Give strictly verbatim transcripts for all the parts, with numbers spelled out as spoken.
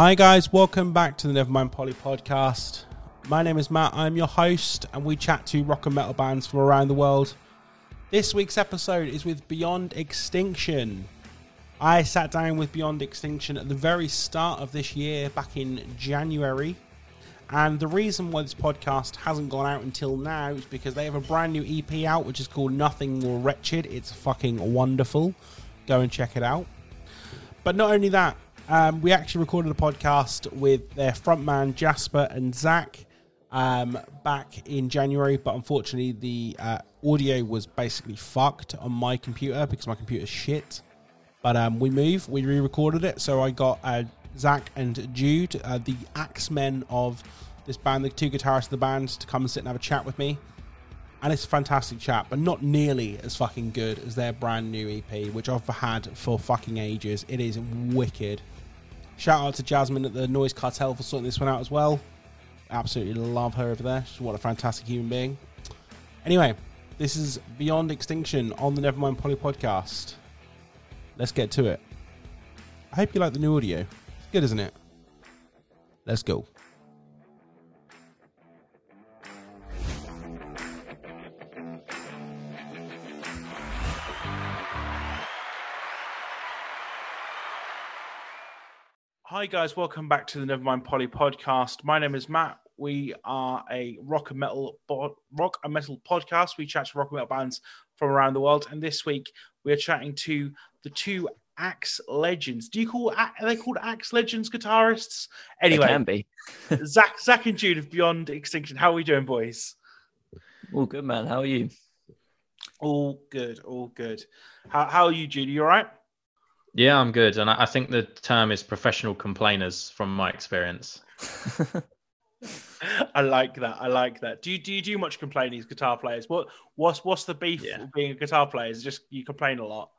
Hi guys, welcome back to the Nevermind Poly Podcast. My name is Matt, I'm your host, and we chat to rock and metal bands from around the world. This week's episode is with Beyond Extinction. I sat down with Beyond Extinction at the very start of this year, back in January. And the reason why this podcast hasn't gone out until now is because they have a brand new E P out, which is called Nothing More Wretched. It's fucking wonderful. Go and check it out. But not only that, Um, we actually recorded a podcast with their frontman Jasper and Zach um, back in January, but unfortunately the uh, audio was basically fucked on my computer because my computer's shit. But um, we moved, we re-recorded it, so I got uh, Zach and Jude, uh, the axemen of this band, the two guitarists of the band, to come and sit and have a chat with me. And it's a fantastic chat, but not nearly as fucking good as their brand new E P, which I've had for fucking ages. It is wicked. Shout out to Jasmine at the Noise Cartel for sorting this one out as well. Absolutely love her over there. What a fantastic human being. Anyway, this is Beyond Extinction on the Nevermind Poly Podcast. Let's get to it. I hope you like the new audio. It's good, isn't it? Let's go. Hi guys, welcome back to the Nevermind Poly Podcast. My name is Matt. We are a rock and metal rock and metal podcast. We chat to rock and metal bands from around the world, and this week we're chatting to the two Axe Legends. Do you call are they called Axe Legends guitarists? Anyway, they can be. Zach, Zach and Jude of Beyond Extinction. How are we doing, boys? All good, man. How are you? All good, all good. How, how are you, Jude? You all right? Yeah, I'm good. And I think the term is professional complainers from my experience. I like that. I like that. Do you do, you do much complaining as guitar players? What What's, what's the beef yeah. of being a guitar player? Is just you complain a lot?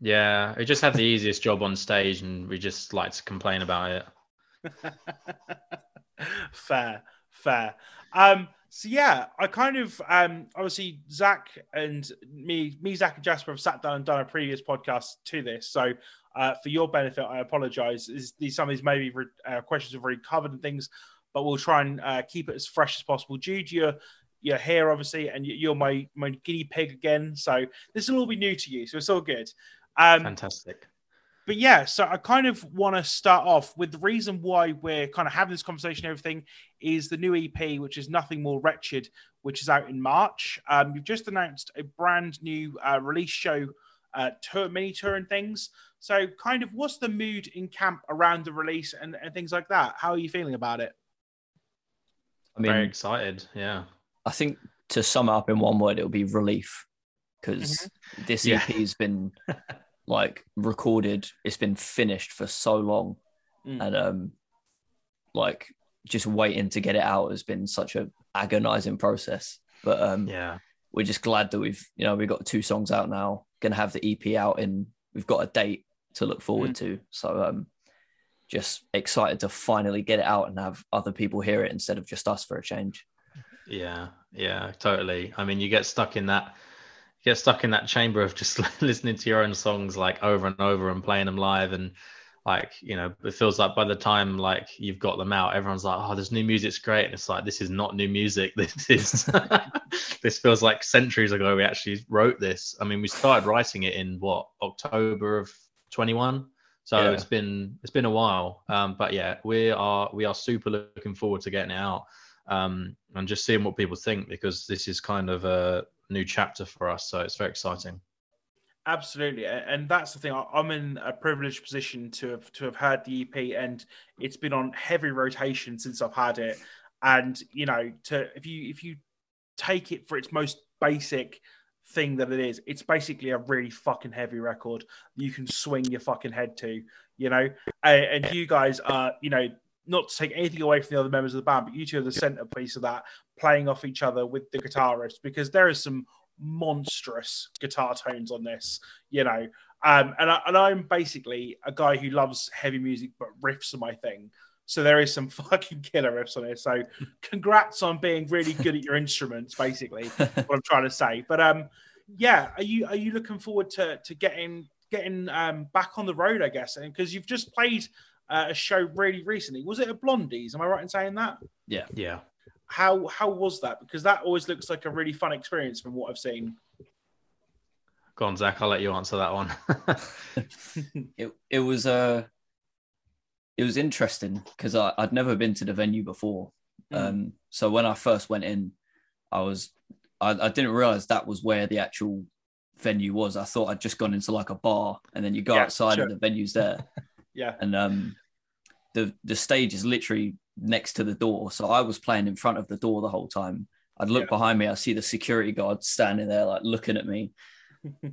Yeah, we just have the easiest job on stage and we just like to complain about it. Fair, fair. Um, so yeah, I kind of, um, obviously Zach and me, me, Zach and Jasper have sat down and done a previous podcast to this. So uh, for your benefit, I apologize. Is these, some of these maybe re- uh, questions have already covered and things, but we'll try and uh, keep it as fresh as possible. Jude, you're, you're here obviously, and you're my, my guinea pig again. So this will all be new to you. So it's all good. Um, Fantastic. But yeah, so I kind of want to start off with the reason why we're kind of having this conversation and everything is the new E P, which is Nothing More Wretched, which is out in March. Um, you've just announced a brand new uh, release show, uh, tour, mini tour and things. So kind of what's the mood in camp around the release and, and things like that? How are you feeling about it? I mean, very excited, yeah. I think to sum it up in one word, it'll be relief because mm-hmm. this E P yeah. has been... like recorded, it's been finished for so long mm. and um like just waiting to get it out has been such an agonizing process, but um yeah we're just glad that we've you know we've got two songs out now, gonna have the E P out, and we've got a date to look forward mm. to, so um just excited to finally get it out and have other people hear it instead of just us for a change. Yeah yeah totally. I mean, you get stuck in that Get stuck in that chamber of just listening to your own songs like over and over and playing them live, and like you know it feels like by the time like you've got them out, everyone's like, oh, this new music's great, and it's like, this is not new music, this is this feels like centuries ago we actually wrote this. I mean, we started writing it in what, October of twenty-one, so yeah. it's been it's been a while, um but yeah we are we are super looking forward to getting it out, um and just seeing what people think, because this is kind of a new chapter for us, so it's very exciting. Absolutely, and that's the thing, I'm in a privileged position to have to have heard the E P, and it's been on heavy rotation since I've had it, and you know to if you if you take it for its most basic thing that it is, it's basically a really fucking heavy record you can swing your fucking head to, you know and, and you guys are, you know not to take anything away from the other members of the band, but you two are the centerpiece of that, playing off each other with the guitarists, because there is some monstrous guitar tones on this, you know. Um, and, I, and I'm basically a guy who loves heavy music, but riffs are my thing. So there is some fucking killer riffs on it. So congrats on being really good at your instruments, basically, what I'm trying to say. But um, yeah, are you are you looking forward to to getting getting um, back on the road, I guess? And because you've just played uh, a show really recently. Was it a Blondie's? Am I right in saying that? Yeah. Yeah. How how was that? Because that always looks like a really fun experience from what I've seen. Go on, Zach. I'll let you answer that one. it it was uh, it was interesting because I'd never been to the venue before. Mm. Um, so when I first went in, I was I, I didn't realize that was where the actual venue was. I thought I'd just gone into like a bar, and then you go yeah, outside sure. and the venue's there. yeah. And um, the the stage is literally next to the door, so I was playing in front of the door the whole time. I'd look yeah. behind me, I see the security guard standing there, like looking at me.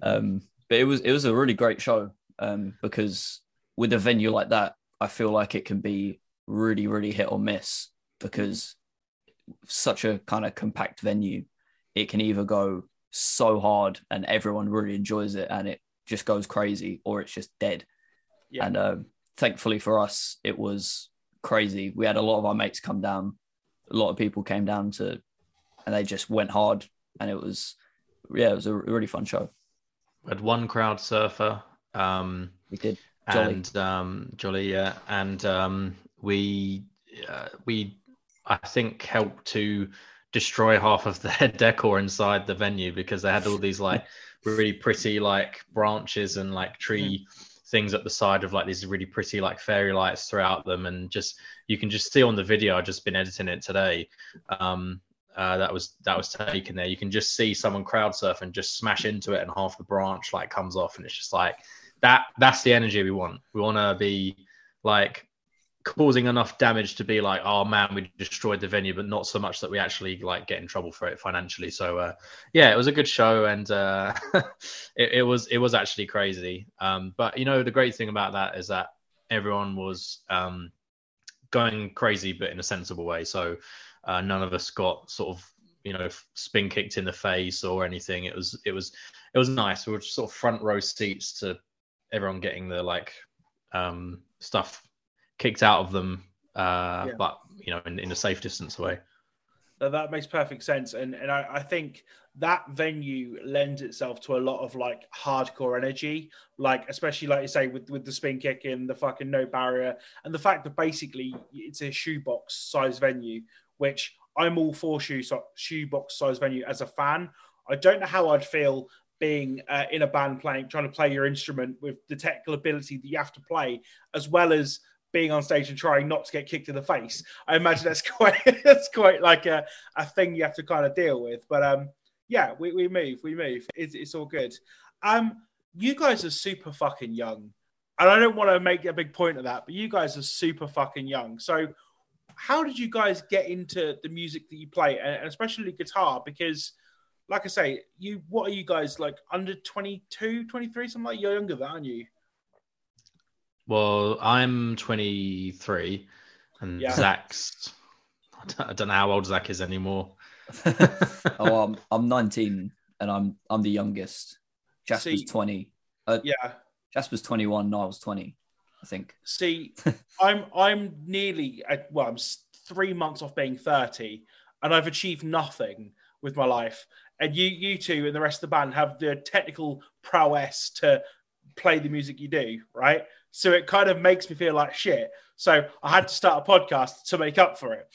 Um, but it was it was a really great show um, because with a venue like that, I feel like it can be really, really hit or miss because such a kind of compact venue, it can either go so hard and everyone really enjoys it and it just goes crazy, or it's just dead. Yeah. And um, thankfully for us, it was crazy. We had a lot of our mates come down. A lot of people came down to, and they just went hard. And it was, yeah, it was a really fun show. We had one crowd surfer. Um, we did. Jolly. And um, Jolly, yeah. And um, we, uh, we, I think, helped to destroy half of their decor inside the venue because they had all these like really pretty like branches and like tree mm. things at the side of like these really pretty like fairy lights throughout them. And just, you can just see on the video, I've just been editing it today. Um, Uh, that was that was taken there. You can just see someone crowd surf and just smash into it, and half the branch like comes off, and it's just like that. That's the energy we want. We want to be like causing enough damage to be like, oh man, we destroyed the venue, but not so much that we actually like get in trouble for it financially. So uh, yeah, it was a good show, and uh, it, it was it was actually crazy. Um, but you know, the great thing about that is that everyone was um, going crazy, but in a sensible way. So. Uh, none of us got sort of, you know, spin kicked in the face or anything. It was, it was, it was nice. We were just sort of front row seats to everyone getting the like um, stuff kicked out of them, uh, yeah. but you know, in, in a safe distance away. That makes perfect sense, and and I, I think that venue lends itself to a lot of like hardcore energy, like especially like you say with with the spin kicking, the fucking no barrier, and the fact that basically it's a shoebox size venue. Which I'm all for shoe so, shoebox size venue as a fan. I don't know how I'd feel being uh, in a band playing, trying to play your instrument with the technical ability that you have to play, as well as being on stage and trying not to get kicked in the face. I imagine that's quite that's quite like a, a thing you have to kind of deal with. But um, yeah, we, we move, we move. It's, it's all good. Um, you guys are super fucking young. And I don't want to make a big point of that, but you guys are super fucking young. So how did you guys get into the music that you play, and especially guitar? Because, like I say, you what are you guys, like, under twenty-two, twenty-three? Something like you're younger than, aren't you? Well, I'm twenty-three, and yeah. Zach's... I don't know how old Zach is anymore. oh, I'm, I'm nineteen, and I'm I'm the youngest. Jasper's See, twenty. Uh, yeah. Jasper's twenty-one, and I was twenty. I think. See, I'm I'm nearly well, I'm three months off being thirty, and I've achieved nothing with my life. And you, you two, and the rest of the band have the technical prowess to play the music you do, right? So it kind of makes me feel like shit. So I had to start a podcast to make up for it.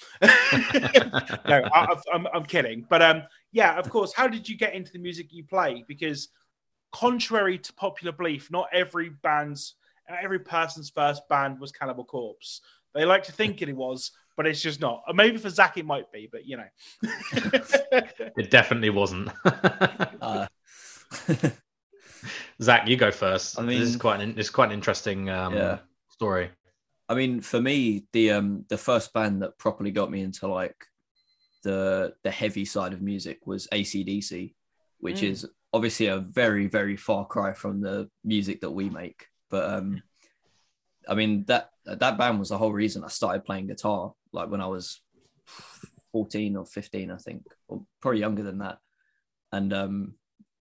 no, I, I'm I'm kidding, but um, yeah, of course. How did you get into the music you play? Because contrary to popular belief, not every band's Every person's first band was Cannibal Corpse. They like to think it was, but it's just not. Maybe for Zach it might be, but you know. It definitely wasn't. uh. Zach, you go first. I mean, this is quite an, it's quite an interesting um, yeah. story. I mean, for me, the um, the first band that properly got me into like the the heavy side of music was A C D C, which mm. is obviously a very, very far cry from the music that we make. But um, I mean, that that band was the whole reason I started playing guitar, like when I was fourteen or fifteen, I think, or probably younger than that. And um,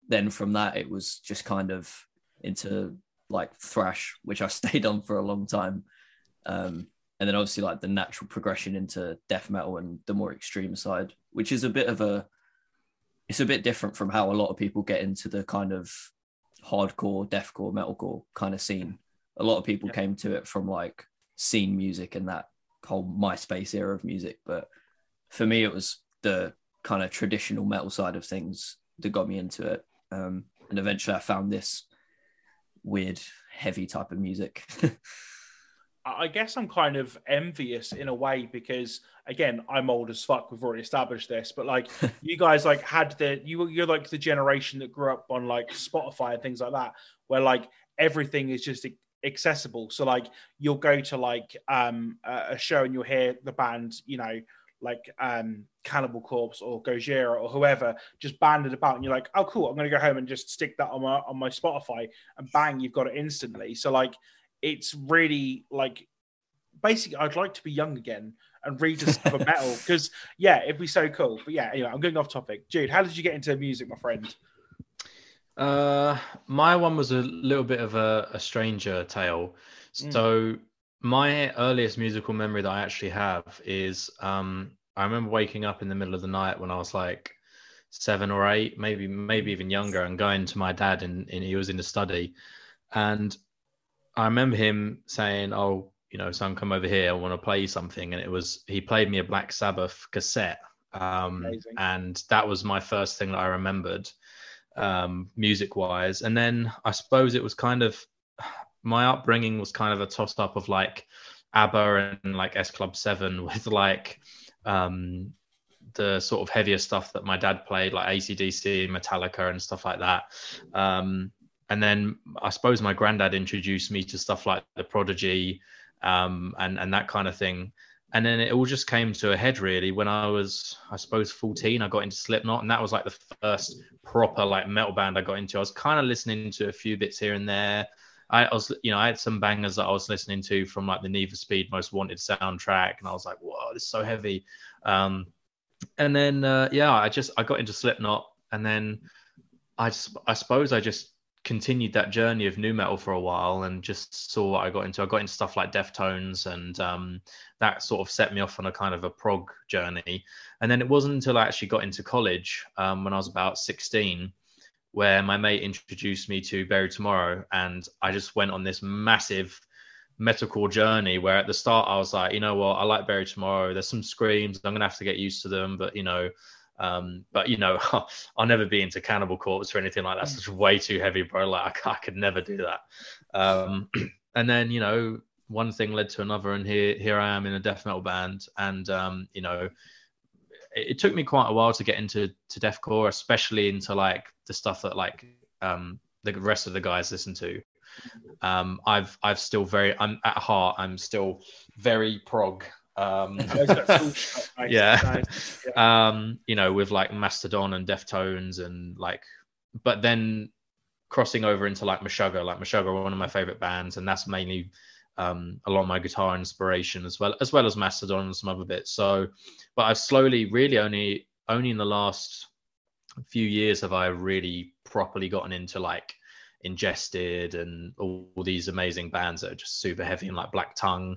then from that, it was just kind of into like thrash, which I stayed on for a long time. Um, and then obviously like the natural progression into death metal and the more extreme side, which is a bit of a, it's a bit different from how a lot of people get into the kind of hardcore, deathcore, metalcore kind of scene. A lot of people yeah. came to it from like scene music and that whole MySpace era of music. But for me, it was the kind of traditional metal side of things that got me into it. Um, and eventually I found this weird, heavy type of music. I guess I'm kind of envious in a way because, again, I'm old as fuck. We've already established this, but like you guys like had the, you, you're like the generation that grew up on like Spotify and things like that, where like everything is just accessible. So like you'll go to like um, a show and you'll hear the band, you know, like um, Cannibal Corpse or Gojira or whoever just banded about, and you're like, oh, cool, I'm going to go home and just stick that on my, on my Spotify, and bang, you've got it instantly. So like, it's really like, basically, I'd like to be young again and rediscover metal because, yeah, it'd be so cool. But yeah, anyway, I'm going off topic. Jude, how did you get into music, my friend? Uh, my one was a little bit of a, a stranger tale. So mm. my earliest musical memory that I actually have is um, I remember waking up in the middle of the night when I was like seven or eight, maybe maybe even younger, and going to my dad, and, and he was in the study, and I remember him saying, oh, you know, son, come over here. I want to play you something. And it was, he played me a Black Sabbath cassette. Um, and that was my first thing that I remembered um, music wise. And then I suppose it was kind of, my upbringing was kind of a toss up of like ABBA and like S Club seven with like um, the sort of heavier stuff that my dad played, like A C D C, Metallica and stuff like that. Um, And then I suppose my granddad introduced me to stuff like the Prodigy um, and, and that kind of thing. And then it all just came to a head really when I was, I suppose, fourteen. I got into Slipknot, and that was like the first proper like metal band I got into. I was kind of listening to a few bits here and there. I, I was, you know, I had some bangers that I was listening to from like the Need for Speed Most Wanted soundtrack, and I was like, whoa, this is so heavy. Um, and then, uh, yeah, I just, I got into Slipknot, and then I, I suppose I just continued that journey of nu metal for a while and just saw what I got into. I got into stuff like Deftones, and um, that sort of set me off on a kind of a prog journey. And then it wasn't until I actually got into college um, when I was about sixteen, where my mate introduced me to Bury Tomorrow. And I just went on this massive metalcore journey where at the start I was like, you know what, I like Bury Tomorrow. There's some screams. I'm going to have to get used to them, but you know, Um, but you know, I'll never be into Cannibal Corpse or anything like that. It's just way too heavy, bro. Like I, I could never do that. Um, and then, you know, one thing led to another, and here, here I am in a death metal band. And um, you know, it, it took me quite a while to get into to deathcore, especially into like the stuff that like um, the rest of the guys listen to. Um, I've I've still very, I'm at heart, I'm still very prog. Um, yeah, um, you know, with like Mastodon and Deftones and like, but then crossing over into like Meshuggah, like Meshuggah were one of my favorite bands, and that's mainly um, a lot of my guitar inspiration as well as well as Mastodon and some other bits. So, but I've slowly, really, only only in the last few years have I really properly gotten into like Ingested and all, all these amazing bands that are just super heavy, and like Black Tongue.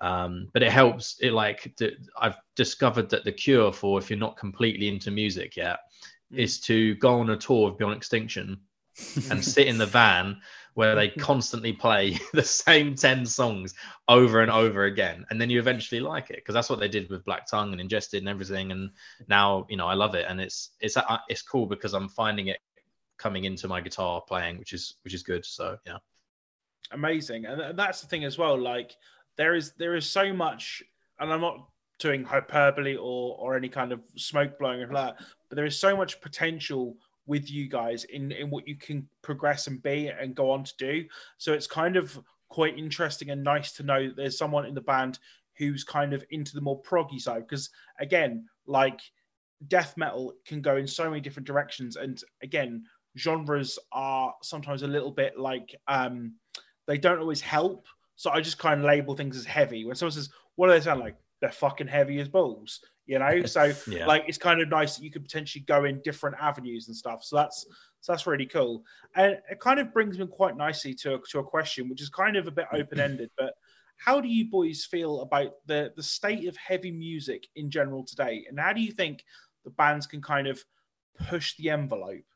Um, but it helps it like th- I've discovered that the cure for if you're not completely into music yet mm. is to go on a tour of Beyond Extinction and sit in the van where they constantly play the same ten songs over and over again, and then you eventually like it, because that's what they did with Black Tongue and Ingested and everything. And now, you know, I love it, and it's it's it's cool because I'm finding it coming into my guitar playing, which is which is good. So yeah, amazing. And that's the thing as well, like There is there is so much, and I'm not doing hyperbole or or any kind of smoke blowing of that, but there is so much potential with you guys in, in what you can progress and be and go on to do. So it's kind of quite interesting and nice to know that there's someone in the band who's kind of into the more proggy side. Because again, like death metal can go in so many different directions, and again, genres are sometimes a little bit like um, they don't always help. So I just kind of label things as heavy. When someone says, what do they sound like? They're fucking heavy as balls, you know? So yeah. Like, it's kind of nice that you could potentially go in different avenues and stuff. So that's, so that's really cool. And it kind of brings me quite nicely to a, to a question, which is kind of a bit open-ended, but how do you boys feel about the, the state of heavy music in general today? And how do you think the bands can kind of push the envelope?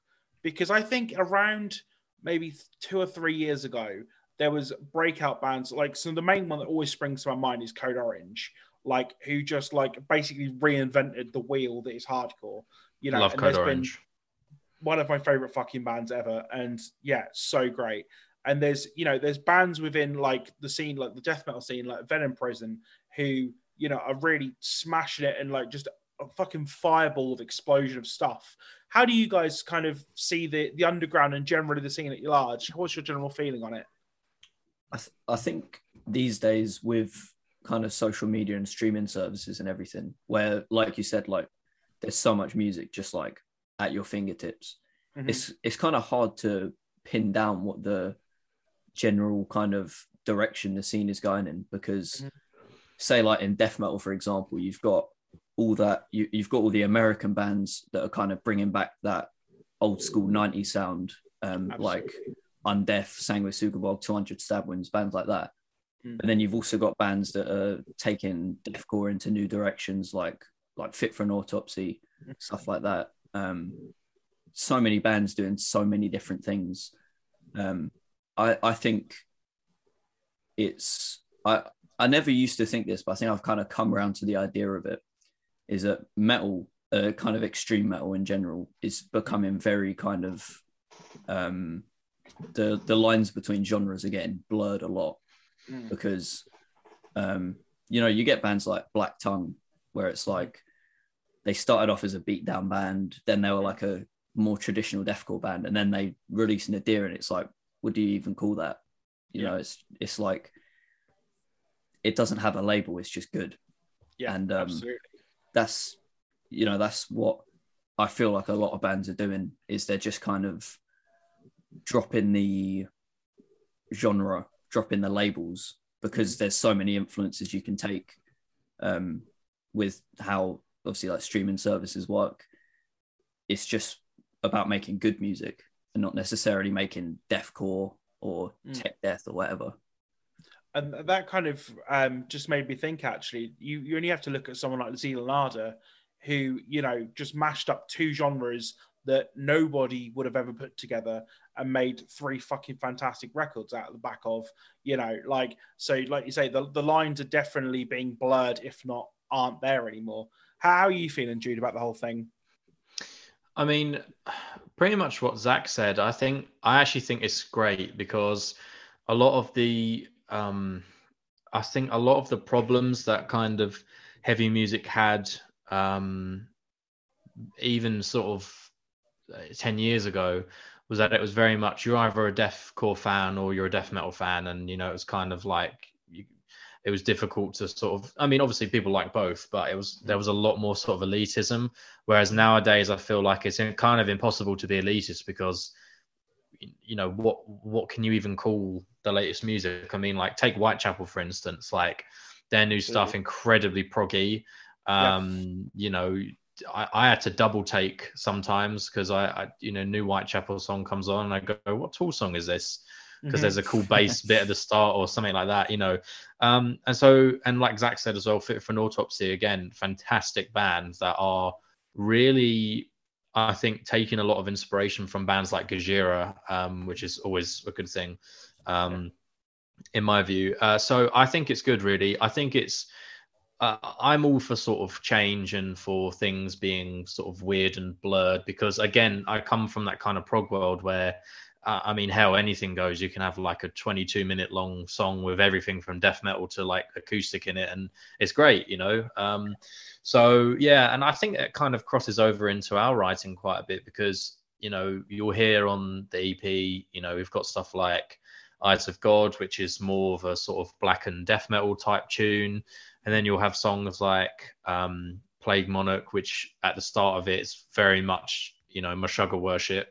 Because I think around maybe two or three years ago, there was breakout bands, like, so the main one that always springs to my mind is Code Orange, like, who just, like, basically reinvented the wheel that is hardcore. You know, love Code Orange. Been one of my favorite fucking bands ever, and yeah, so great. And there's, you know, there's bands within, like, the scene, like the death metal scene, like Venom Prison, who, you know, are really smashing it and, like, just a fucking fireball of explosion of stuff. How do you guys kind of see the the underground and generally the scene at large? What's your general feeling on it? I, th- I think these days with kind of social media and streaming services and everything, where, like you said, like, there's so much music just, like, at your fingertips. Mm-hmm. It's it's kind of hard to pin down what the general kind of direction the scene is going in, because mm-hmm. say, like, in death metal, for example, you've got all that you, you've got all the American bands that are kind of bringing back that old school nineties sound, um, like Undeath, Sanguine Sugarbog, two hundred Stab Wounds, bands like that. Mm-hmm. And then you've also got bands that are taking deathcore into new directions, like like Fit for an Autopsy, mm-hmm. stuff like that. Um, so many bands doing so many different things. Um, I, I think it's, I, I never used to think this, but I think I've kind of come around to the idea of it, is that metal, uh, kind of extreme metal in general, is becoming very kind of, um, the the lines between genres are getting blurred a lot, mm. because, um, you know, you get bands like Black Tongue, where it's like, they started off as a beatdown band, then they were like a more traditional deathcore band, and then they released Nadir, and it's like, what do you even call that? You yeah. know, it's it's like, it doesn't have a label, it's just good. Yeah, and um, absolutely. That's, you know, that's what I feel like a lot of bands are doing, is they're just kind of dropping the genre, dropping the labels, because there's so many influences you can take, um, with how, obviously, like, streaming services work. It's just about making good music and not necessarily making deathcore or mm. tech death or whatever. And that kind of um, just made me think, actually, you, you only have to look at someone like Zee Lanada, who, you know, just mashed up two genres that nobody would have ever put together and made three fucking fantastic records out of the back of, you know, like, so like you say, the, the lines are definitely being blurred, if not aren't there anymore. How are you feeling, Jude, about the whole thing? I mean, pretty much what Zach said. I think, I actually think it's great, because a lot of the, Um, I think a lot of the problems that kind of heavy music had, um, even sort of ten years ago, was that it was very much, you're either a deathcore fan or you're a death metal fan. And, you know, it was kind of like, you, it was difficult to sort of, I mean, obviously people like both, but it was, there was a lot more sort of elitism. Whereas nowadays I feel like it's kind of impossible to be elitist, because, you know, what what can you even call the latest music? I mean, like, take Whitechapel, for instance, like, their new stuff, incredibly proggy. Um, yeah. You know, I, I had to double take sometimes, because I, I, you know, new Whitechapel song comes on and I go, what Tool song is this? Because mm-hmm. there's a cool bass bit at the start or something like that, you know. Um, and so, and like Zach said as well, Fit for an Autopsy, again, fantastic bands that are really, I think, taking a lot of inspiration from bands like Gojira, um, which is always a good thing, um, in my view. Uh, so I think it's good, really. I think it's, uh, I'm all for sort of change and for things being sort of weird and blurred, because, again, I come from that kind of prog world where, uh, I mean, hell, anything goes. You can have like a twenty-two minute long song with everything from death metal to like acoustic in it, and it's great, you know. Um, so yeah, and I think that kind of crosses over into our writing quite a bit, because, you know, you'll hear on the E P, you know, we've got stuff like Eyes of God, which is more of a sort of black and death metal type tune, and then you'll have songs like um, Plague Monarch, which at the start of it is very much, you know, Meshuggah worship.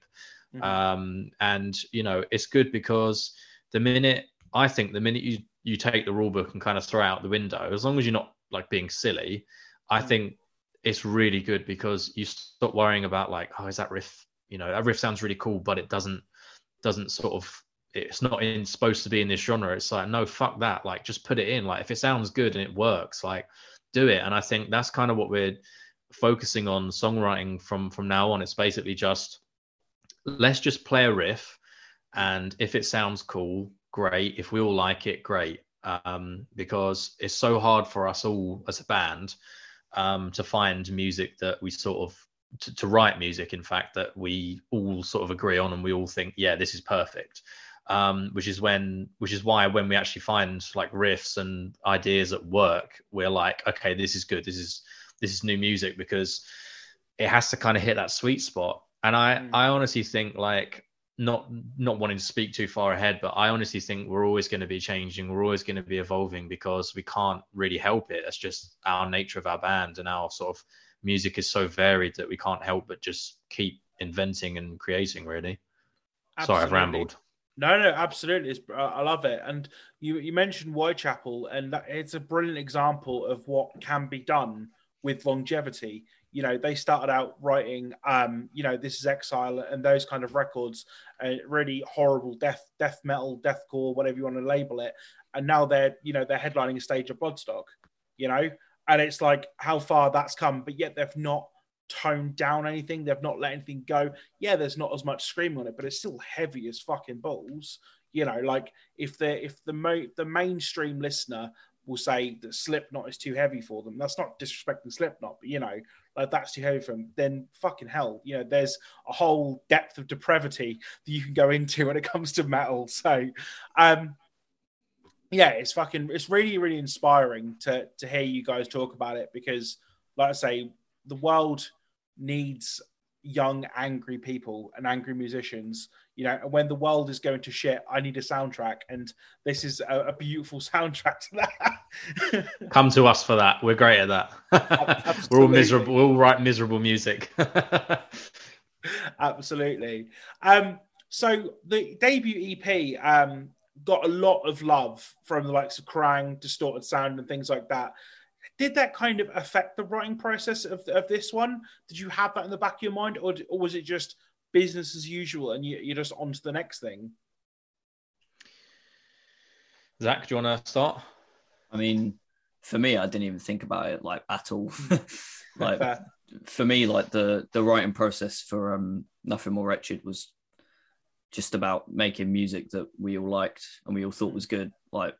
Mm-hmm. Um, and, you know, it's good, because the minute, I think the minute you, you take the rule book and kind of throw out the window, as long as you're not like being silly, I mm-hmm. think it's really good, because you stop worrying about like, oh, is that riff, you know, that riff sounds really cool, but it doesn't, doesn't sort of, it's not in, supposed to be in this genre. It's like, no, fuck that. Like, just put it in. Like, if it sounds good and it works, like, do it. And I think that's kind of what we're focusing on songwriting from, from now on. It's basically just, let's just play a riff, and if it sounds cool, great. If we all like it, great. Um, because it's so hard for us all as a band um, to find music that we sort of, to, to write music, in fact, that we all sort of agree on and we all think, yeah, this is perfect. Um, which is when, which is why when we actually find like riffs and ideas at work, we're like, okay, this is good. This is, this is new music, because it has to kind of hit that sweet spot. And I, mm. I honestly think, like, not, not wanting to speak too far ahead, but I honestly think we're always going to be changing. We're always going to be evolving, because we can't really help it. That's just our nature of our band, and our sort of music is so varied that we can't help but just keep inventing and creating, really. Absolutely. Sorry, I've rambled. No, no, absolutely. It's, I love it. And you, you mentioned Whitechapel, and that, it's a brilliant example of what can be done with longevity. You know, they started out writing, um, you know, This Is Exile and those kind of records, uh, really horrible death, death metal, deathcore, whatever you want to label it. And now they're, you know, they're headlining a stage of Bloodstock, you know, and it's like how far that's come, but yet they've not toned down anything. They've not let anything go. Yeah, there's not as much screaming on it, but it's still heavy as fucking balls. You know, like if the if the mo- the mainstream listener will say that Slipknot is too heavy for them, that's not disrespecting Slipknot, but you know, like that's too heavy for them, then fucking hell, you know, there's a whole depth of depravity that you can go into when it comes to metal. So um yeah, it's fucking, it's really, really inspiring to to hear you guys talk about it, because like I say, the world needs young, angry people and angry musicians, you know, and when the world is going to shit, I need a soundtrack. And this is a, a beautiful soundtrack to that. Come to us for that. We're great at that. We're all miserable. We'll write miserable music. Absolutely. Um, so the debut E P um, got a lot of love from the likes of Kerrang, Distorted Sound and things like that. Did that kind of affect the writing process of, of this one? Did you have that in the back of your mind, or, or was it just business as usual and you, you're just on to the next thing? Zach, do you want to start? I mean, for me, I didn't even think about it like at all. Like fair. For me, like the the writing process for um, Nothing More Wretched was just about making music that we all liked and we all thought was good. Like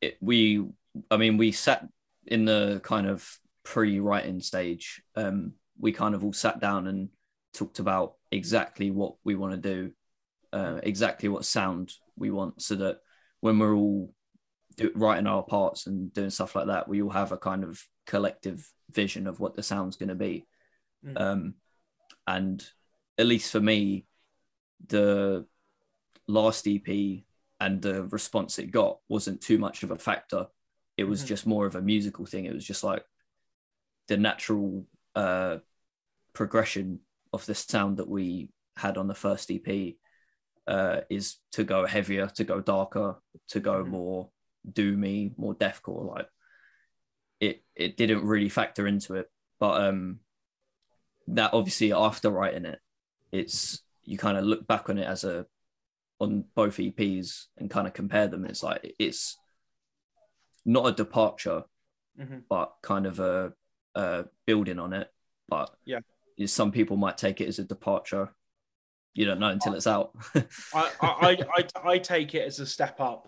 it, we, I mean, we sat. in the kind of pre-writing stage, um, we kind of all sat down and talked about exactly what we want to do, uh, exactly what sound we want, so that when we're all do, writing our parts and doing stuff like that, we all have a kind of collective vision of what the sound's going to be. Mm. Um, and at least for me, the last E P and the response it got wasn't too much of a factor. It was just more of a musical thing. It was just like the natural uh, progression of the sound that we had on the first E P uh, is to go heavier, to go darker, to go more doomy, more deathcore. Like it, it didn't really factor into it, but um, that obviously after writing it, it's you kind of look back on it as a on both E Ps and kind of compare them. It's like it's. Not a departure, mm-hmm. but kind of a, a building on it. But yeah, some people might take it as a departure. You don't know until I, it's out. I, I, I, I take it as a step up,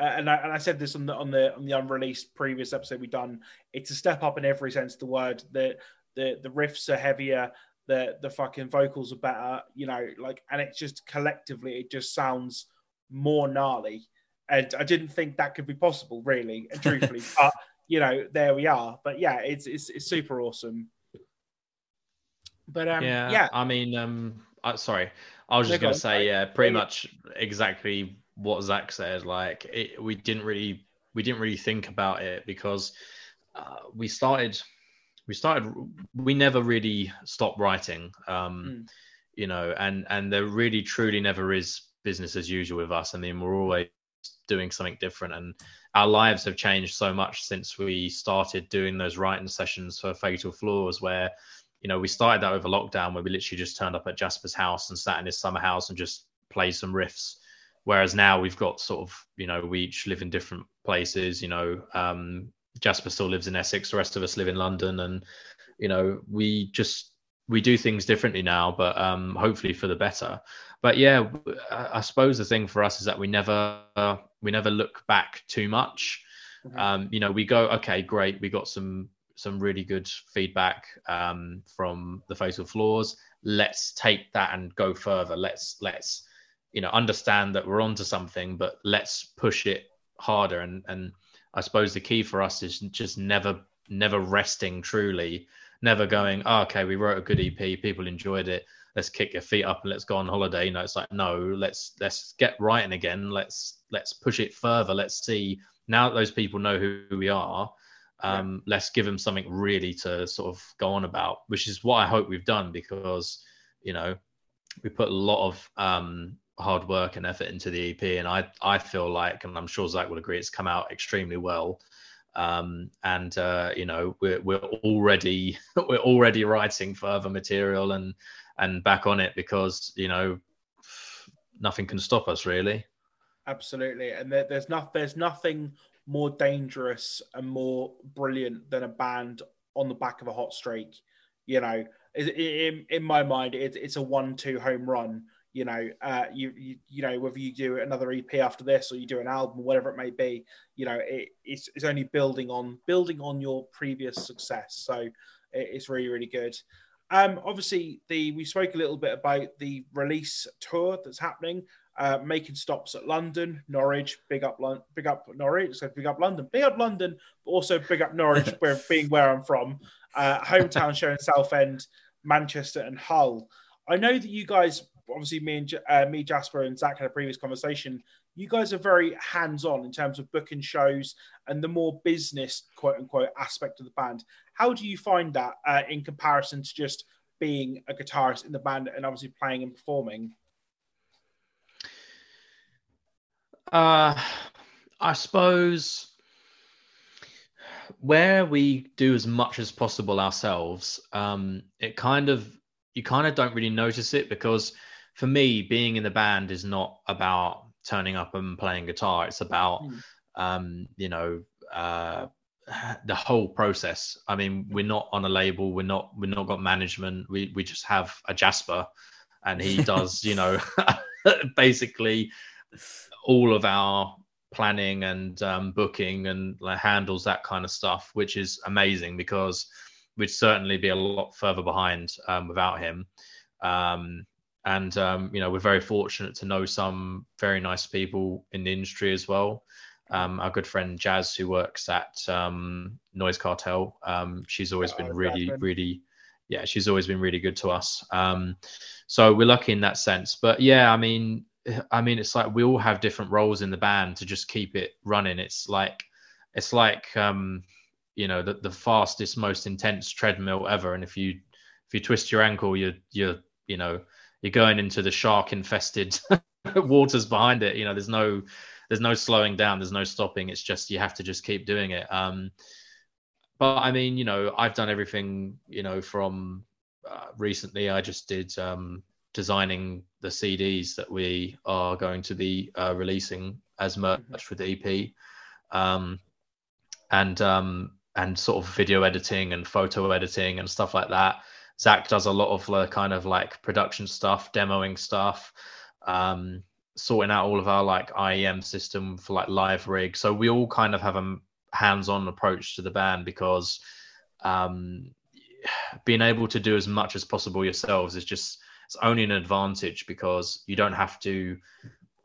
uh, and I and I said this on the on the on the unreleased previous episode we done. It's a step up in every sense of the word. The the the riffs are heavier. The the fucking vocals are better. You know, like, and it's just collectively, it just sounds more gnarly. And I didn't think that could be possible, really, and truthfully. But, you know, there we are. But, yeah, it's it's, it's super awesome. But, um, yeah, yeah. I mean, um, I, sorry. I was just okay. going to say, yeah, pretty much exactly what Zach said. Like, it, we didn't really we didn't really think about it because uh, we started, we started, we never really stopped writing, um, mm. you know, and, and there really truly never is business as usual with us. I mean, we're always doing something different, and our lives have changed so much since we started doing those writing sessions for Fatal Flaws, where, you know, we started that over lockdown, where we literally just turned up at Jasper's house and sat in his summer house and just played some riffs, whereas now we've got sort of, you know, we each live in different places. You know, um Jasper still lives in Essex, the rest of us live in London, and, you know, we just we do things differently now, but um hopefully for the better. But yeah, I suppose the thing for us is that we never uh, we never look back too much. Mm-hmm. Um, you know, we go, okay, great, we got some some really good feedback um, from the Fatal Flaws. Let's take that and go further. Let's let's you know understand that we're onto something, but let's push it harder. And and I suppose the key for us is just never never resting truly, never going, oh, okay, we wrote a good E P, people enjoyed it. Let's kick your feet up and let's go on holiday. You know, it's like, no, let's let's get writing again. Let's let's push it further. Let's see, now that those people know who we are, um, yeah. let's give them something really to sort of go on about, which is what I hope we've done, because, you know, we put a lot of um, hard work and effort into the E P, and I I feel like, and I'm sure Zach will agree, it's come out extremely well. Um, and uh, you know, we're we're already we're already writing further material and. and back on it, because, you know, nothing can stop us, really. Absolutely. And there, there's not there's nothing more dangerous and more brilliant than a band on the back of a hot streak. You know, it, it, in, in my mind, it, it's a one two home run. You know, uh, you, you you know, whether you do another E P after this or you do an album, whatever it may be, you know, it, it's, it's only building on building on your previous success. So it, it's really, really good. Um, obviously, the we spoke a little bit about the release tour that's happening, uh, making stops at London, Norwich, big up, Lon- big up Norwich, so big up London, big up London, but also big up Norwich, where being where I'm from, uh, hometown show in Southend, Manchester, and Hull. I know that you guys, obviously, me and uh, me, Jasper, and Zach had a previous conversation. You guys are very hands-on in terms of booking shows and the more business, quote-unquote, aspect of the band. How do you find that uh, in comparison to just being a guitarist in the band and obviously playing and performing? Uh, I suppose where we do as much as possible ourselves, um, it kind of you kind of don't really notice it, because for me, being in the band is not about turning up and playing guitar. It's about, mm. um, you know, uh, the whole process. I mean, we're not on a label. We're not, we're not got management. We, we just have a Jasper, and he does, you know, basically all of our planning and um, booking and like, handles that kind of stuff, which is amazing, because we'd certainly be a lot further behind um, without him. Um, And, um, you know, we're very fortunate to know some very nice people in the industry as well. Um, our good friend Jazz, who works at um, Noise Cartel, um, she's always oh, been really, Jasmine. really, yeah, she's always been really good to us. Um, so we're lucky in that sense. But yeah, I mean, I mean, it's like we all have different roles in the band to just keep it running. It's like, it's like, um, you know, the, the fastest, most intense treadmill ever. And if you, if you twist your ankle, you're, you're, you know, you're going into the shark infested waters behind it. You know, there's no, there's no slowing down. There's no stopping. It's just, you have to just keep doing it. Um, but I mean, you know, I've done everything, you know, from uh, recently, I just did um, designing the C Ds that we are going to be uh, releasing as merch with the E P, um, and, um, and sort of video editing and photo editing and stuff like that. Zach does a lot of uh, kind of like production stuff, demoing stuff, um, sorting out all of our like I E M system for like live rig. So we all kind of have a hands-on approach to the band, because um, being able to do as much as possible yourselves is just, it's only an advantage, because you don't have to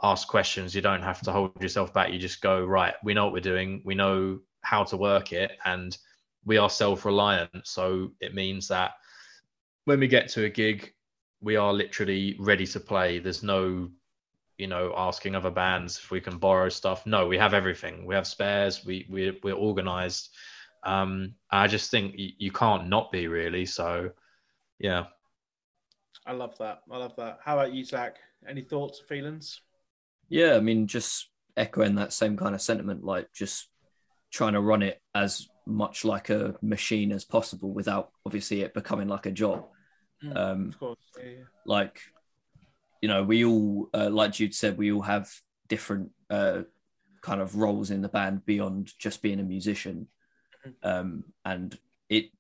ask questions. You don't have to hold yourself back. You just go, right, we know what we're doing. We know how to work it, and we are self-reliant. So it means that when we get to a gig, we are literally ready to play. There's no, you know, asking other bands if we can borrow stuff. No, we have everything. We have spares. We, we, we're organized. Um, I just think you, you can't not be, really. So, yeah. I love that. I love that. How about you, Zach? Any thoughts, feelings? Yeah, I mean, just echoing that same kind of sentiment, like just trying to run it as much like a machine as possible without obviously it becoming like a job. Um, of course, yeah, yeah. Like, you know, we all, uh, like Jude said, we all have different uh, kind of roles in the band beyond just being a musician. Um, and it,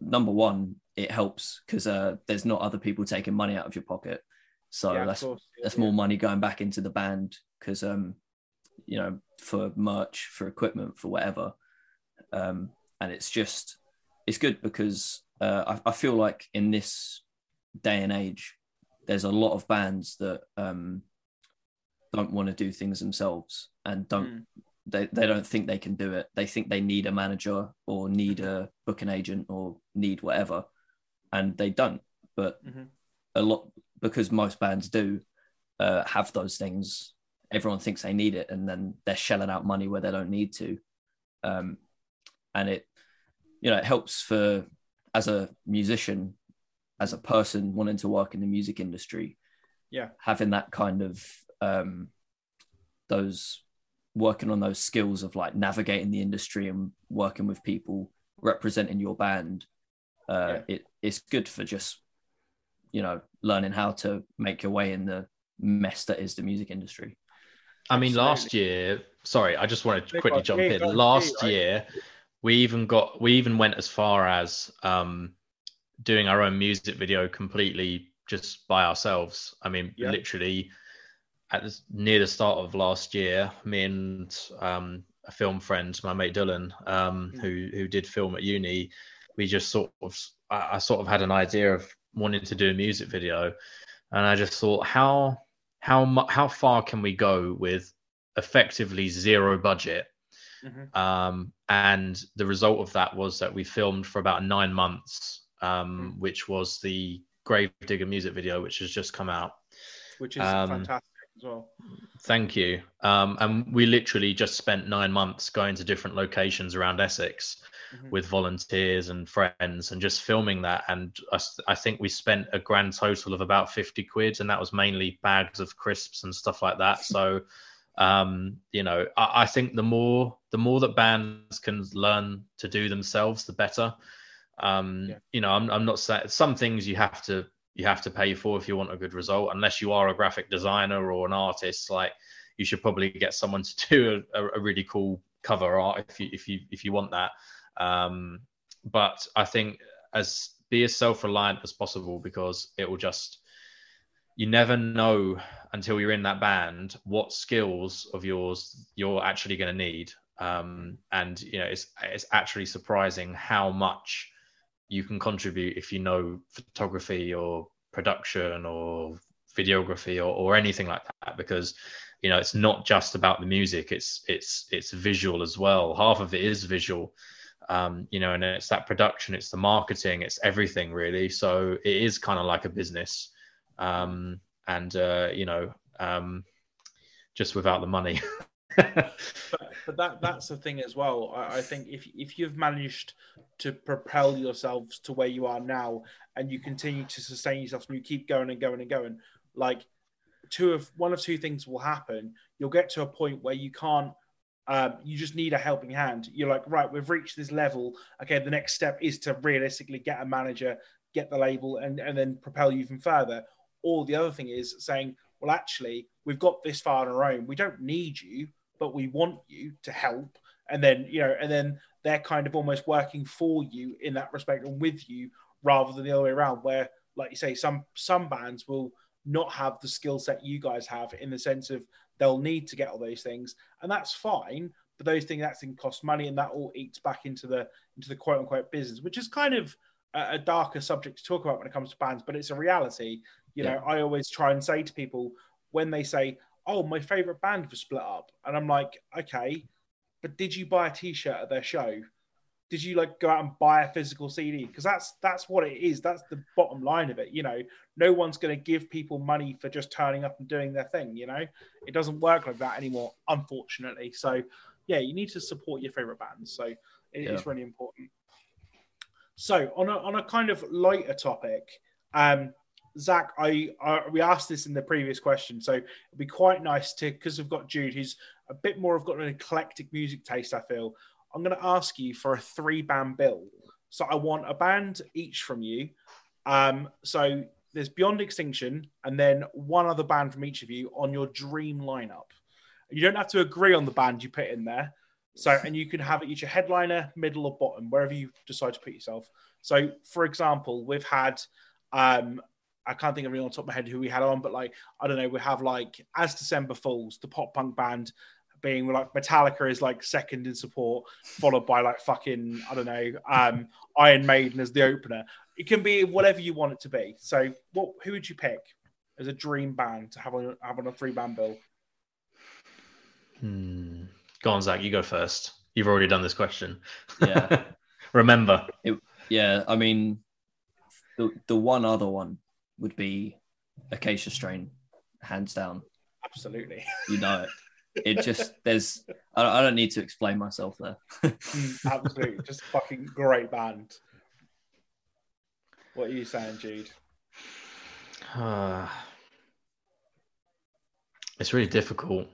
number one, it helps because uh, there's not other people taking money out of your pocket. So yeah, that's course, yeah, that's yeah. more money going back into the band, because um you know, for merch, for equipment, for whatever. Um and it's just, it's good because uh I, I feel like in this day and age there's a lot of bands that um don't want to do things themselves and don't mm. they, they don't think they can do it. They think they need a manager or need a booking agent or need whatever, and they don't. But mm-hmm. a lot, because most bands do uh, have those things, everyone thinks they need it, and then they're shelling out money where they don't need to. Um, and it, you know, it helps for, as a musician, as a person wanting to work in the music industry, yeah, having that kind of um, those, working on those skills of like navigating the industry and working with people, representing your band. Uh, yeah. it, it's good for just, you know, learning how to make your way in the mess that is the music industry. I mean, Absolutely. last year, sorry, I just want to quickly jump in. Last year, we even got, we even went as far as um, doing our own music video completely just by ourselves. I mean, yeah. literally at the, near the start of last year, me and um, a film friend, my mate Dylan, um, mm. who who did film at uni, we just sort of, I, I sort of had an idea of wanting to do a music video, and I just thought, how how how far can we go with effectively zero budget? Mm-hmm. Um, and the result of that was that we filmed for about nine months, um, mm. which was the Gravedigger music video, which has just come out, which is um, fantastic. As well. Thank you. Um, and we literally just spent nine months going to different locations around Essex mm-hmm. with volunteers and friends and just filming that. And I, I think we spent a grand total of about fifty quid, and that was mainly bags of crisps and stuff like that. So, um, you know, I, I think the more, the more that bands can learn to do themselves, the better. Um, yeah. You know, I'm, I'm not saying, some things you have to, you have to pay for if you want a good result, unless you are a graphic designer or an artist. Like, you should probably get someone to do a, a really cool cover art if you, if you, if you want that. Um, but I think as be as self-reliant as possible, because it will just, you never know until you're in that band what skills of yours you're actually going to need. Um, and you know, it's, it's actually surprising how much you can contribute if you know photography or production or videography or, or anything like that, because, you know, it's not just about the music, it's, it's, it's visual as well. Half of it is visual, um, you know, and it's that production, it's the marketing, it's everything really. So it is kind of like a business. Um, and, uh, you know, um, just without the money. but, but that that's the thing as well. I, I think if if you've managed to propel yourselves to where you are now, and you continue to sustain yourself, and you keep going and going and going, like two of one of two things will happen. You'll get to a point where you can't. Um, you just need a helping hand. You're like, right, we've reached this level. Okay, the next step is to realistically get a manager, get the label, and and then propel you even further. Or the other thing is saying, well, actually, we've got this far on our own. We don't need you, but we want you to help. And then, you know, and then they're kind of almost working for you in that respect and with you, rather than the other way around, where, like you say, some, some bands will not have the skill set you guys have, in the sense of they'll need to get all those things, and that's fine. But those things, that thing costs money, and that all eats back into the, into the quote unquote business, which is kind of a, a darker subject to talk about when it comes to bands, but it's a reality. You know, yeah. I always try and say to people when they say, oh, my favorite band was split up, and I'm like, okay, but did you buy a t-shirt at their show? Did you like go out and buy a physical C D? Because that's that's what it is. That's the bottom line of it. You know, no one's going to give people money for just turning up and doing their thing. You know, it doesn't work like that anymore, unfortunately. So yeah, you need to support your favorite bands. So it yeah. is really important. So on a, on a kind of lighter topic, um, Zach, I, I we asked this in the previous question, so it'd be quite nice to, because we've got Jude, who's a bit more of got an eclectic music taste, I feel. I'm going to ask you for a three-band bill. So I want a band each from you. Um, so there's Beyond Extinction, and then one other band from each of you on your dream lineup. You don't have to agree on the band you put in there. So, and you can have each a headliner, middle or bottom, wherever you decide to put yourself. So, for example, we've had... Um, I can't think of anyone on top of my head who we had on, but like, I don't know, we have like, as December falls, the pop punk band being like Metallica is like second in support, followed by like fucking, I don't know, um, Iron Maiden as the opener. It can be whatever you want it to be. So what, who would you pick as a dream band to have on, have on a three-band bill? Hmm. Go on, Zach, you go first. You've already done this question. Yeah. Remember. It, yeah, I mean, the the one other one would be Acacia Strain, hands down. Absolutely. You know it. It just, there's, I don't need to explain myself there. Absolutely. Just a fucking great band. What are you saying, Jude? Uh, it's really difficult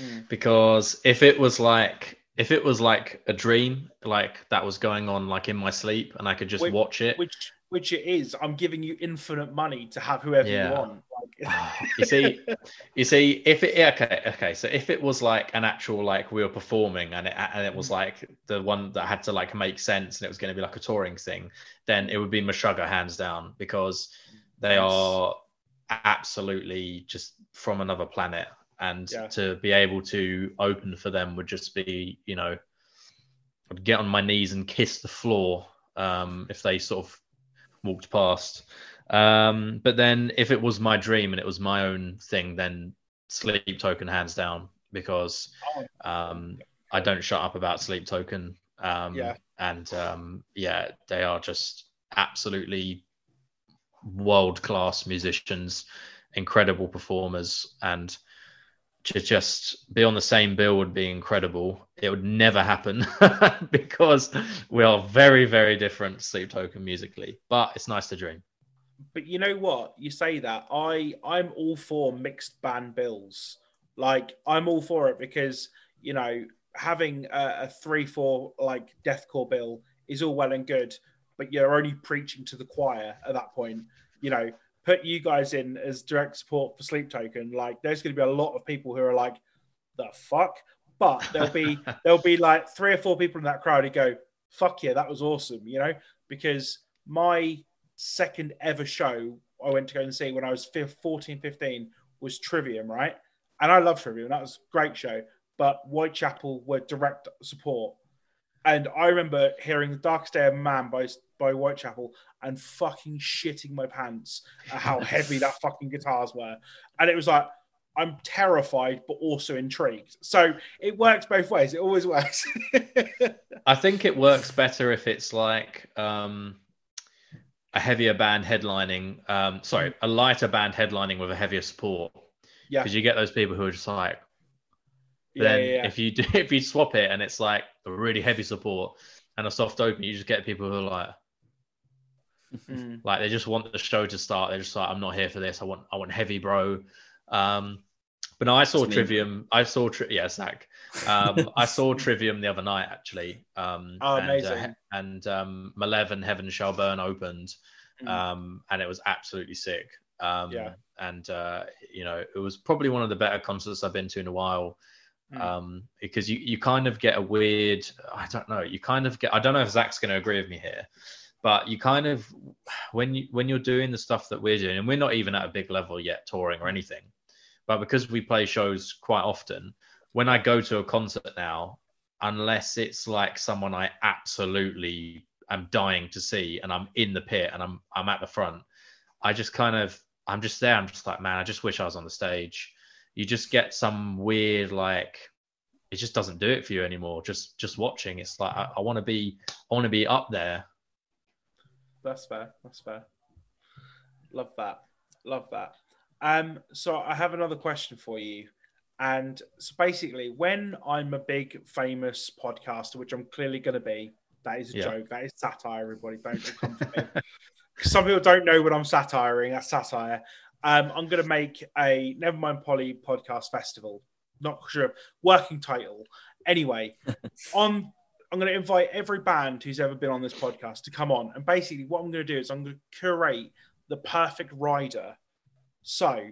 mm. because if it was like, if it was like a dream, like that was going on like in my sleep and I could just which, watch it. Which which it is. I'm giving you infinite money to have whoever yeah. you want. you see, you see, if it okay, okay. So if it was like an actual like we were performing and it and it was like the one that had to like make sense and it was going to be like a touring thing, then it would be Meshuggah hands down because they yes. are absolutely just from another planet, and yeah. to be able to open for them would just be, you know, I'd get on my knees and kiss the floor um, if they sort of walked past. Um, but then if it was my dream and it was my own thing, then Sleep Token hands down, because um, I don't shut up about Sleep Token. Um, yeah. And um, yeah, they are just absolutely world-class musicians, incredible performers, and to just be on the same bill would be incredible. It would never happen because we are very, very different, Sleep Token musically, but it's nice to dream. But you know what? You say that. I, I'm all for mixed band bills. Like, I'm all for it because, you know, having a, a three, four, like, deathcore bill is all well and good, but you're only preaching to the choir at that point. You know, put you guys in as direct support for Sleep Token. Like, there's going to be a lot of people who are like, the fuck? But there'll be, there'll be like, three or four people in that crowd who go, fuck yeah, that was awesome, you know? Because my... second ever show I went to go and see when I was fourteen, fifteen was Trivium, right? And I love Trivium. That was a great show. But Whitechapel were direct support. And I remember hearing The Darkest Day of Man by, by Whitechapel and fucking shitting my pants at how heavy that fucking guitars were. And it was like, I'm terrified, but also intrigued. So it works both ways. It always works. I think it works better if it's like... Um... a heavier band headlining, um, sorry, a lighter band headlining with a heavier support. Yeah. Because you get those people who are just like, yeah, then yeah, yeah. if you do, if you swap it and it's like a really heavy support and a soft open, you just get people who are like, mm-hmm. like they just want the show to start. They're just like, I'm not here for this. I want, I want heavy, bro. Um, but no, I saw That's Trivium. Me. I saw, tri- yeah, Zach. Um, I saw Trivium the other night, actually. Um, oh, and, amazing. Uh, and um, Malev and Heaven Shall Burn opened, um, mm. and it was absolutely sick. Um, yeah. And, uh, you know, it was probably one of the better concerts I've been to in a while, mm. um, because you, you kind of get a weird, I don't know, you kind of get, I don't know if Zach's going to agree with me here, but you kind of, when, you, when you're doing the stuff that we're doing, and we're not even at a big level yet touring or anything, but because we play shows quite often, when I go to a concert now, unless it's like someone I absolutely am dying to see and I'm in the pit and I'm I'm at the front, I just kind of, I'm just there. I'm just like, man, I just wish I was on the stage. You just get some weird, like, it just doesn't do it for you anymore. Just just watching. It's like, I, I want to be, I want to be up there. That's fair. That's fair. Love that. Love that. Um, so I have another question for you. And so basically, when I'm a big famous podcaster, which I'm clearly going to be, that is a yeah. joke. That is satire, everybody. Don't come for me. Some people don't know when I'm satiring. That's satire. Um, I'm going to make a Nevermind Poly Podcast Festival. Not sure. Working title. Anyway, I'm, I'm going to invite every band who's ever been on this podcast to come on. And basically what I'm going to do is I'm going to curate the perfect rider. So...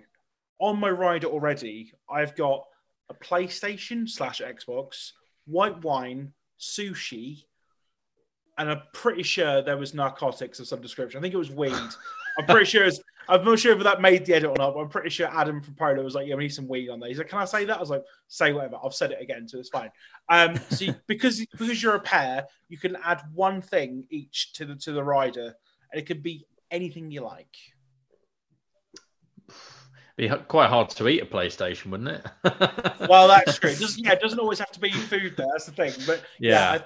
on my rider already, I've got a PlayStation slash Xbox, white wine, sushi, and I'm pretty sure there was narcotics of some description. I think it was weed. I'm pretty sure it's, I'm not sure if that made the edit or not, but I'm pretty sure Adam from Polo was like, yeah, we need some weed on there. He's like, can I say that? I was like, say whatever. I've said it again, so it's fine. Um, so you, because because you're a pair, you can add one thing each to the to the rider, and it could be anything you like. Be quite hard to eat a PlayStation, wouldn't it? Well, that's true. It doesn't, yeah, it doesn't always have to be food there. That's the thing. But yeah.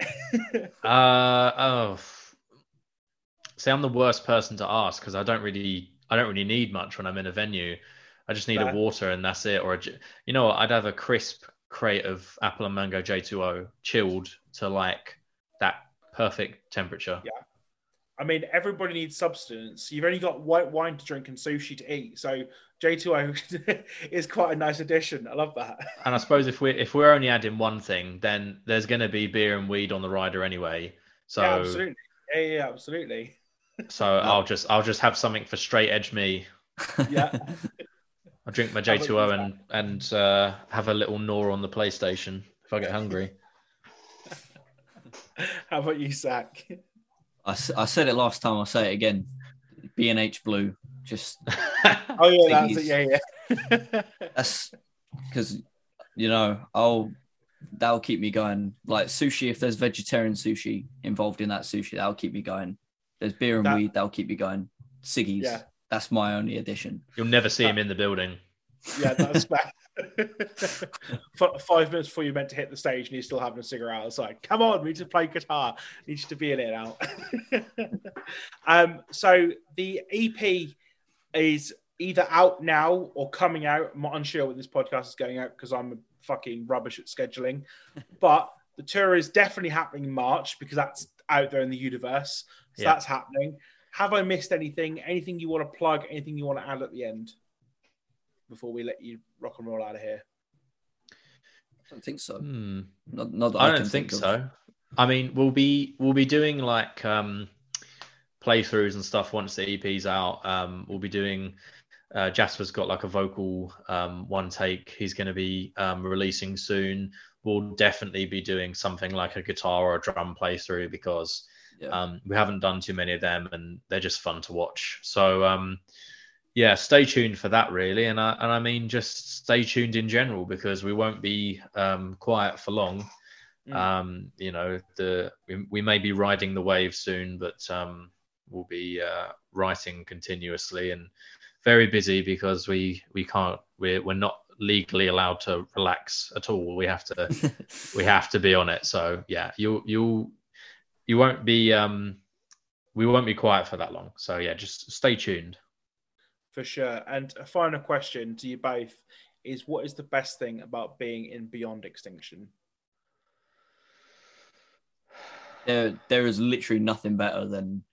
yeah I... uh, oh. See, I'm the worst person to ask because I don't really, I don't really need much when I'm in a venue. I just need Fair. a water and that's it. Or a, you know, I'd have a crisp crate of apple and mango J two O chilled to like that perfect temperature. Yeah. I mean, everybody needs substance. You've only got white wine to drink and sushi to eat. So J two O is quite a nice addition. I love that. And I suppose if we're, if we're only adding one thing, then there's going to be beer and weed on the rider anyway. So yeah, absolutely. Yeah, yeah, absolutely. So yeah. I'll just I'll just have something for straight edge me. Yeah. I'll drink my J two O and, and uh, have a little gnaw on the PlayStation if I get hungry. How about you, Zach? I, I said it last time, I'll say it again. B and H Blue. Just oh yeah, that's it, yeah, yeah. That's because you know, I'll that'll keep me going. Like sushi, if there's vegetarian sushi involved in that sushi, that'll keep me going. There's beer and that, weed, that'll keep me going. Ciggies. Yeah. That's my only addition. You'll never see that, him in the building. Yeah, that's bad. Five minutes before you're meant to hit the stage and you're still having a cigarette outside. Come on, we need to play guitar. We need you to be in it now. um, so the E P is either out now or coming out. I'm not unsure when this podcast is going out because I'm fucking rubbish at scheduling. But the tour is definitely happening in March because that's out there in the universe. So yeah. That's happening. Have I missed anything? Anything you want to plug? Anything you want to add at the end? Before we let you rock and roll out of here, I don't think so. Hmm. Not, not that I, I don't think, think so. I mean, we'll be we'll be doing like um, playthroughs and stuff once the E P's out. Um, we'll be doing. Uh, Jasper's got like a vocal um, one take. He's going to be um, releasing soon. We'll definitely be doing something like a guitar or a drum playthrough because yeah. um, we haven't done too many of them and they're just fun to watch. So. Um, Yeah, stay tuned for that, really. And I, and I mean, just stay tuned in general because we won't be um, quiet for long. Mm. Um, you know, the we, we may be riding the wave soon, but um, we'll be uh, writing continuously and very busy because we, we can't, we're, we're not legally allowed to relax at all. We have to, we have to be on it. So yeah, you'll, you'll, you won't be, um, we won't be quiet for that long. So yeah, just stay tuned. For sure. And a final question to you both is what is the best thing about being in Beyond Extinction? There, there is literally nothing better than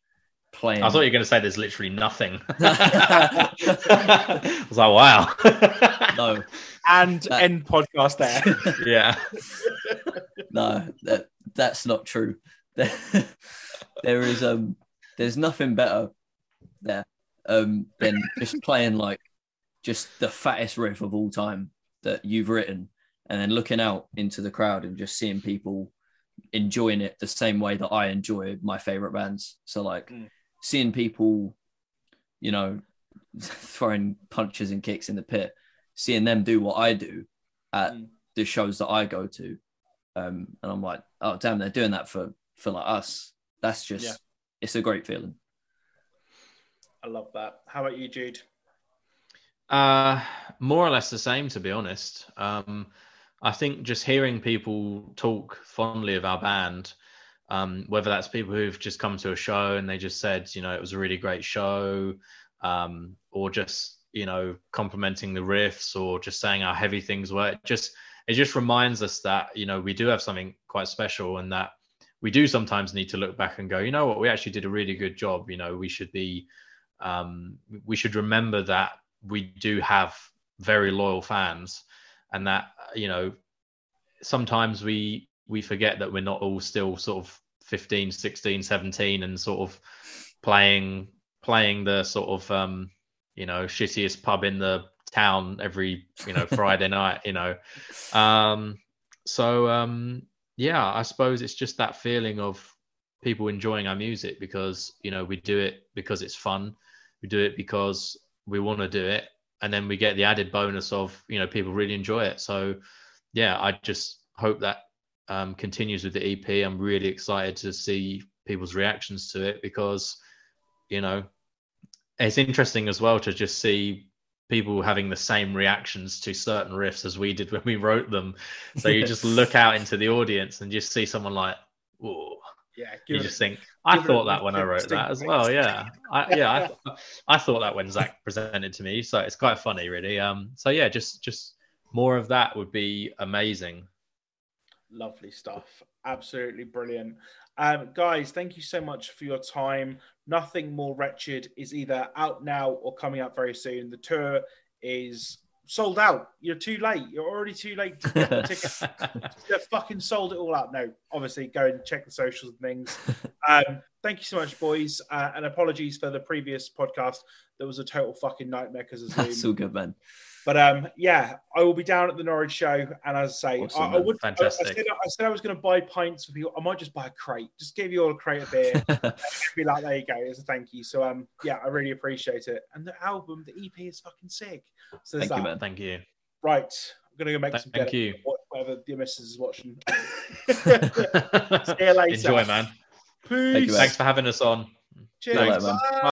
playing. I thought you were going to say there's literally nothing. I was like, wow. No. And that... end podcast there. Yeah. No, that that's not true. There, there is um, there's nothing better there. Um, then just playing like just the fattest riff of all time that you've written and then looking out into the crowd and just seeing people enjoying it the same way that I enjoy my favourite bands. So like mm. seeing people, you know, throwing punches and kicks in the pit, seeing them do what I do at mm. the shows that I go to. Um, and I'm like, oh damn, they're doing that for, for like us. That's just, yeah. It's a great feeling. I love that. How about you, Jude? Uh, more or less the same, to be honest. Um, I think just hearing people talk fondly of our band, um, whether that's people who've just come to a show and they just said, you know, it was a really great show, um, or just, you know, complimenting the riffs or just saying how heavy things were. It just, it just reminds us that, you know, we do have something quite special and that we do sometimes need to look back and go, you know what, we actually did a really good job. You know, we should be... Um, we should remember that we do have very loyal fans and that, you know, sometimes we we forget that we're not all still sort of fifteen, sixteen, seventeen and sort of playing playing the sort of, um, you know, shittiest pub in the town every, you know, Friday night, you know. Um, so, um, yeah, I suppose it's just that feeling of people enjoying our music, because, you know, we do it because it's fun. We do it because we want to do it. And then we get the added bonus of, you know, people really enjoy it. So yeah, I just hope that um, continues with the E P. I'm really excited to see people's reactions to it, because, you know, it's interesting as well to just see people having the same reactions to certain riffs as we did when we wrote them. So you just look out into the audience and just see someone like, whoa. Yeah, you it, just think, I thought that when I wrote that as well. Yeah, I, yeah, I, th- I thought that when Zach presented to me. So it's quite funny, really. Um, so yeah, just just more of that would be amazing. Lovely stuff. Absolutely brilliant. Um, guys, thank you so much for your time. Nothing More Wretched is either out now or coming out very soon. The tour is sold out. You're too late. You're already too late to get the tickets. They've fucking sold it all out. No, obviously, go and check the socials and things. Um, thank you so much, boys. Uh, and apologies for the previous podcast. That was a total fucking nightmare because of Zoom. That's all good, man. But um, yeah, I will be down at the Norwich show. And as I say, awesome, I, I would. Fantastic. I, I, said, I said I was going to buy pints for people. I might just buy a crate. Just give you all a crate of beer. And be like, there you go. It's a thank you. So um, yeah, I really appreciate it. And the album, the E P is fucking sick. So thank that. you, man. Thank you. Right, I'm gonna go make Th- some. Thank you. Whatever the missus is watching. See you later. Enjoy, man. Peace. Thank you, man. Thanks for having us on. Cheers. Later, man. Bye.